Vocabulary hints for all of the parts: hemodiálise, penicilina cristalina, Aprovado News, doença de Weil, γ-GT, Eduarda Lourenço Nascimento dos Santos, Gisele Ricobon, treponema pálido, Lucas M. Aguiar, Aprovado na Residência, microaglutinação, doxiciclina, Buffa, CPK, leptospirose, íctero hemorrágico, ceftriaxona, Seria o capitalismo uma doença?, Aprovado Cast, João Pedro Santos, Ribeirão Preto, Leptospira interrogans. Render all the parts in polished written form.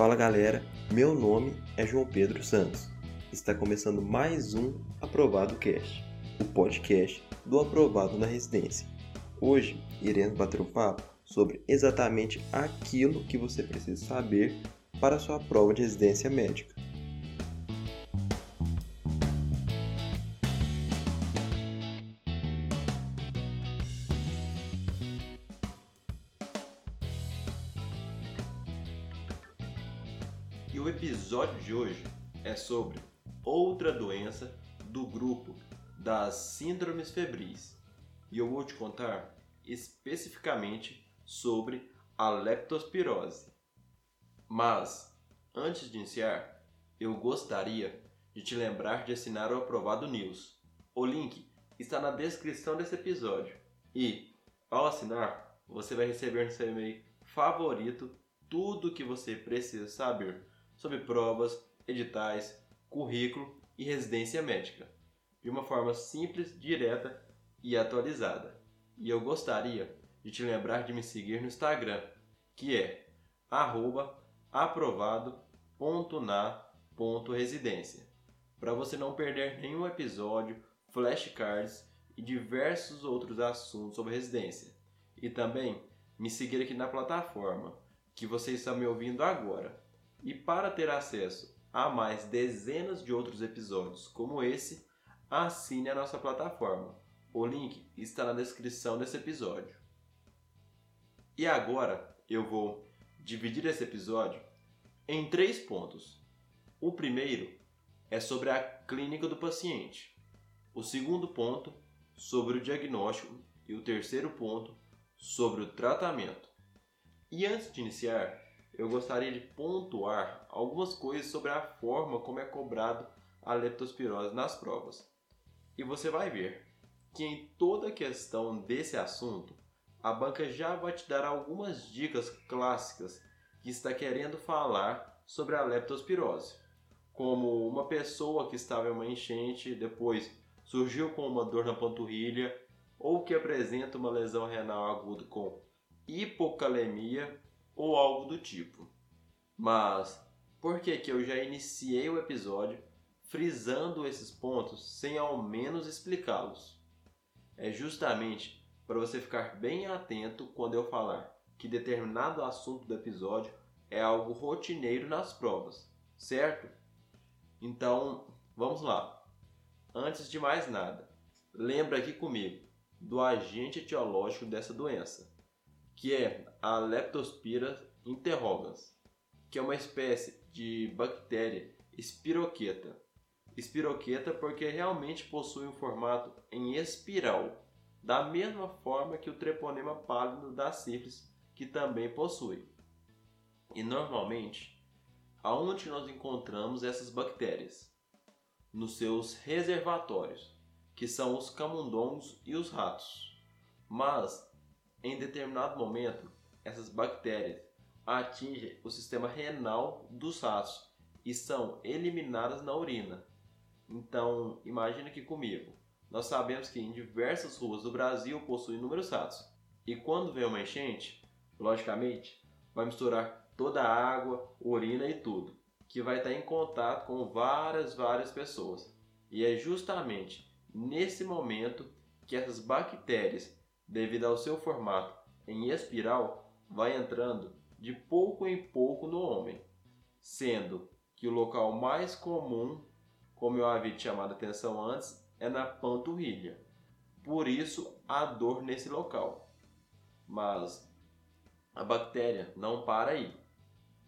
Fala galera, meu nome é João Pedro Santos. Está começando mais um Aprovado Cast, o podcast do Aprovado na Residência. Hoje iremos bater um papo sobre exatamente aquilo que você precisa saber para a sua prova de residência médica. E o episódio de hoje é sobre outra doença do grupo das síndromes febris. E eu vou te contar especificamente sobre a leptospirose. Mas, antes de iniciar, eu gostaria de te lembrar de assinar o Aprovado News. O link está na descrição desse episódio. E, ao assinar, você vai receber no seu e-mail favorito tudo o que você precisa saber sobre provas, editais, currículo e residência médica, de uma forma simples, direta e atualizada. E eu gostaria de te lembrar de me seguir no Instagram, que é @aprovado.na.residência, para você não perder nenhum episódio, flashcards e diversos outros assuntos sobre residência. E também me seguir aqui na plataforma que você está me ouvindo agora. E para ter acesso a mais dezenas de outros episódios como esse, assine a nossa plataforma. O link está na descrição desse episódio. E agora eu vou dividir esse episódio em 3 pontos. O primeiro é sobre a clínica do paciente. O segundo ponto, sobre o diagnóstico. E o terceiro ponto, sobre o tratamento. E antes de iniciar, eu gostaria de pontuar algumas coisas sobre a forma como é cobrado a leptospirose nas provas. E você vai ver que em toda a questão desse assunto, a banca já vai te dar algumas dicas clássicas que está querendo falar sobre a leptospirose. Como uma pessoa que estava em uma enchente, depois surgiu com uma dor na panturrilha, ou que apresenta uma lesão renal aguda com hipocalemia, ou algo do tipo. Mas por que eu já iniciei o episódio frisando esses pontos sem ao menos explicá-los? É justamente para você ficar bem atento quando eu falar que determinado assunto do episódio é algo rotineiro nas provas, certo? Então, vamos lá. Antes de mais nada, lembra aqui comigo do agente etiológico dessa doença, que é a Leptospira interrogans, que é uma espécie de bactéria espiroqueta. Espiroqueta porque realmente possui um formato em espiral, da mesma forma que o treponema pálido da sífilis, que também possui. E normalmente, aonde nós encontramos essas bactérias? Nos seus reservatórios, que são os camundongos e os ratos. Mas, em determinado momento, essas bactérias atingem o sistema renal dos ratos e são eliminadas na urina. Então, imagina aqui comigo. Nós sabemos que em diversas ruas do Brasil possuem inúmeros ratos. E quando vem uma enchente, logicamente, vai misturar toda a água, urina e tudo, que vai estar em contato com várias pessoas. E é justamente nesse momento que essas bactérias, devido ao seu formato em espiral, vai entrando de pouco em pouco no homem, sendo que o local mais comum, como eu havia te chamado a atenção antes, é na panturrilha. Por isso, a dor nesse local. Mas a bactéria não para aí.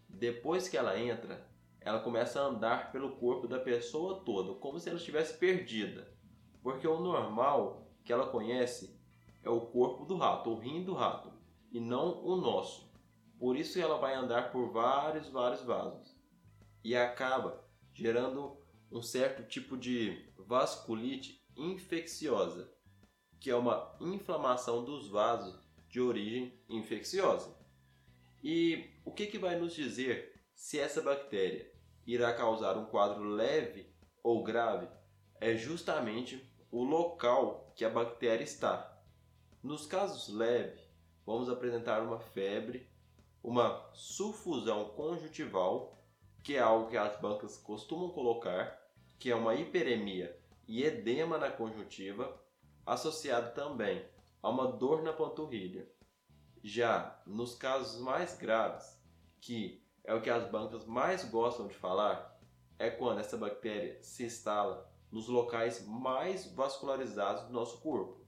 Depois que ela entra, ela começa a andar pelo corpo da pessoa toda, como se ela estivesse perdida, porque o normal que ela conhece é o corpo do rato, o rim do rato, e não o nosso. Por isso ela vai andar por vários vasos. E acaba gerando um certo tipo de vasculite infecciosa, que é uma inflamação dos vasos de origem infecciosa. E o que vai nos dizer se essa bactéria irá causar um quadro leve ou grave? É justamente o local que a bactéria está. Nos casos leves, vamos apresentar uma febre uma sulfusão conjuntival, que é algo que as bancas costumam colocar, que é uma hiperemia e edema na conjuntiva, associado também a uma dor na panturrilha. Já nos casos mais graves, que é o que as bancas mais gostam de falar, é quando essa bactéria se instala nos locais mais vascularizados do nosso corpo,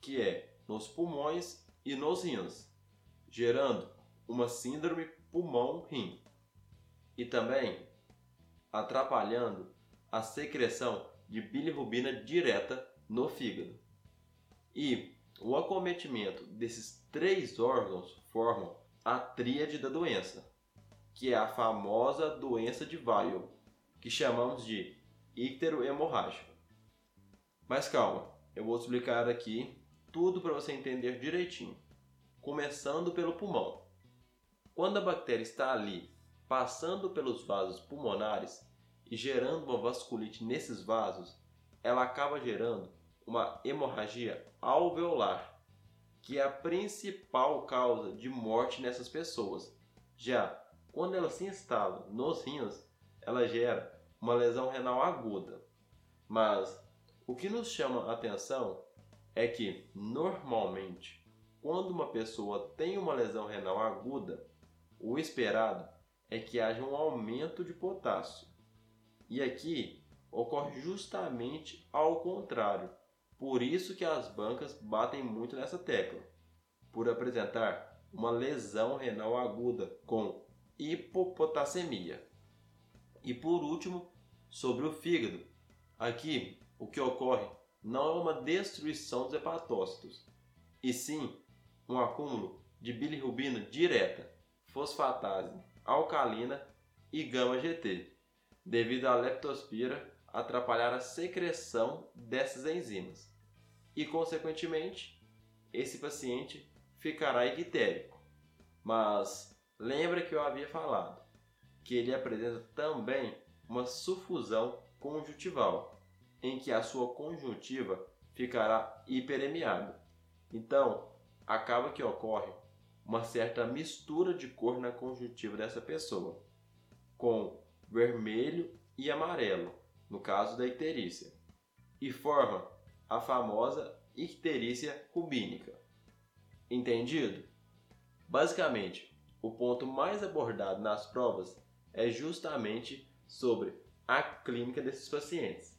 que é nos pulmões e nos rins, gerando uma síndrome pulmão-rim e também atrapalhando a secreção de bilirrubina direta no fígado. E o acometimento desses três órgãos formam a tríade da doença, que é a famosa doença de Weil, que chamamos de íctero hemorrágico. Mas calma, eu vou explicar aqui tudo para você entender direitinho, começando pelo pulmão. Quando a bactéria está ali, passando pelos vasos pulmonares e gerando uma vasculite nesses vasos, ela acaba gerando uma hemorragia alveolar, que é a principal causa de morte nessas pessoas. Já quando ela se instala nos rins, ela gera uma lesão renal aguda. Mas o que nos chama a atenção é que, normalmente, quando uma pessoa tem uma lesão renal aguda, o esperado é que haja um aumento de potássio. E aqui ocorre justamente ao contrário. Por isso que as bancas batem muito nessa tecla, por apresentar uma lesão renal aguda com hipopotassemia. E por último, sobre o fígado. Aqui, o que ocorre não é uma destruição dos hepatócitos, e sim um acúmulo de bilirrubina direta, fosfatase alcalina e γ-GT, devido à leptospira atrapalhar a secreção dessas enzimas. E, consequentemente, esse paciente ficará ictérico. Mas lembra que eu havia falado que ele apresenta também uma sulfusão conjuntival, em que a sua conjuntiva ficará hiperemiada. Então, acaba que ocorre uma certa mistura de cor na conjuntiva dessa pessoa, com vermelho e amarelo, no caso da icterícia, e forma a famosa icterícia rubínica. Entendido? Basicamente, o ponto mais abordado nas provas é justamente sobre a clínica desses pacientes.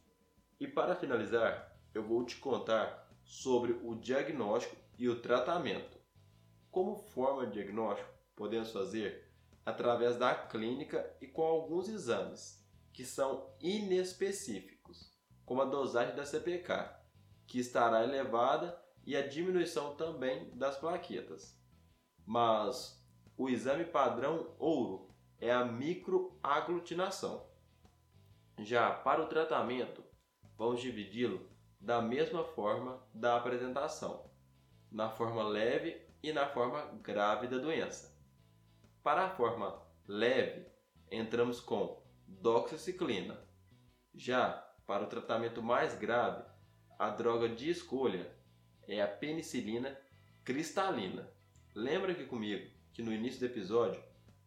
E para finalizar, eu vou te contar sobre o diagnóstico e o tratamento. Como forma de diagnóstico, podemos fazer através da clínica e com alguns exames que são inespecíficos, como a dosagem da CPK, que estará elevada, e a diminuição também das plaquetas. Mas o exame padrão ouro é a microaglutinação. Já para o tratamento, vamos dividi-lo da mesma forma da apresentação, na forma leve e na forma grave da doença. Para a forma leve, entramos com doxiciclina. Já para o tratamento mais grave, a droga de escolha é a penicilina cristalina. Lembra aqui comigo que no início do episódio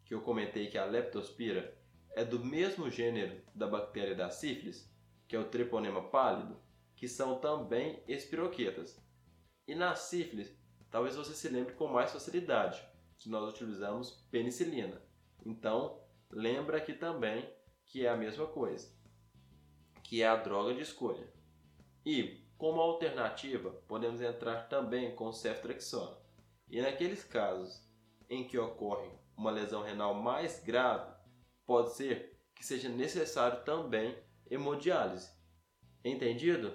que eu comentei que a leptospira é do mesmo gênero da bactéria da sífilis, que é o treponema pálido, que são também espiroquetas. E na sífilis, talvez você se lembre com mais facilidade que nós utilizamos penicilina. Então, lembra aqui também que é a mesma coisa, que é a droga de escolha. E, como alternativa, podemos entrar também com ceftriaxona. E naqueles casos em que ocorre uma lesão renal mais grave, pode ser que seja necessário também hemodiálise. Entendido?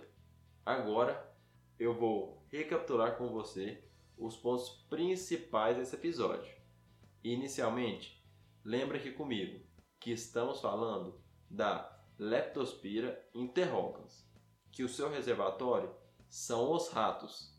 Agora, eu vou recapitular com você os pontos principais desse episódio. Inicialmente, lembra aqui comigo que estamos falando da Leptospira interrogans, que o seu reservatório são os ratos,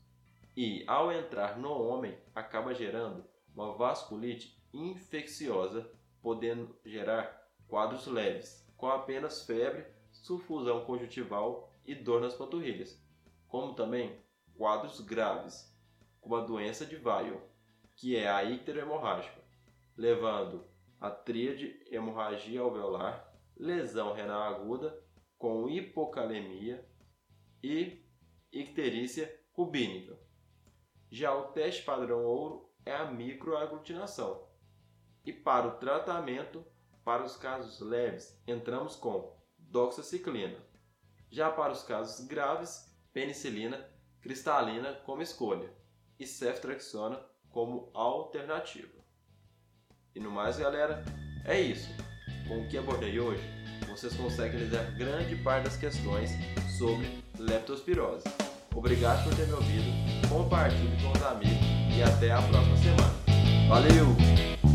e ao entrar no homem acaba gerando uma vasculite infecciosa, podendo gerar quadros leves, com apenas febre, sulfusão conjuntival e dor nas panturrilhas, como também quadros graves, como a doença de Weil, que é a ictero hemorrágica, levando a tríade hemorragia alveolar, lesão renal aguda com hipocalemia e icterícia cubínica. Já o teste padrão ouro é a microaglutinação. E para o tratamento, para os casos leves, entramos com doxiciclina. Já para os casos graves, penicilina cristalina como escolha e ceftriaxona como alternativa. E no mais, galera, é isso. Com o que abordei hoje, vocês conseguem lidar grande parte das questões sobre leptospirose. Obrigado por ter me ouvido, compartilhe com os amigos e até a próxima semana. Valeu!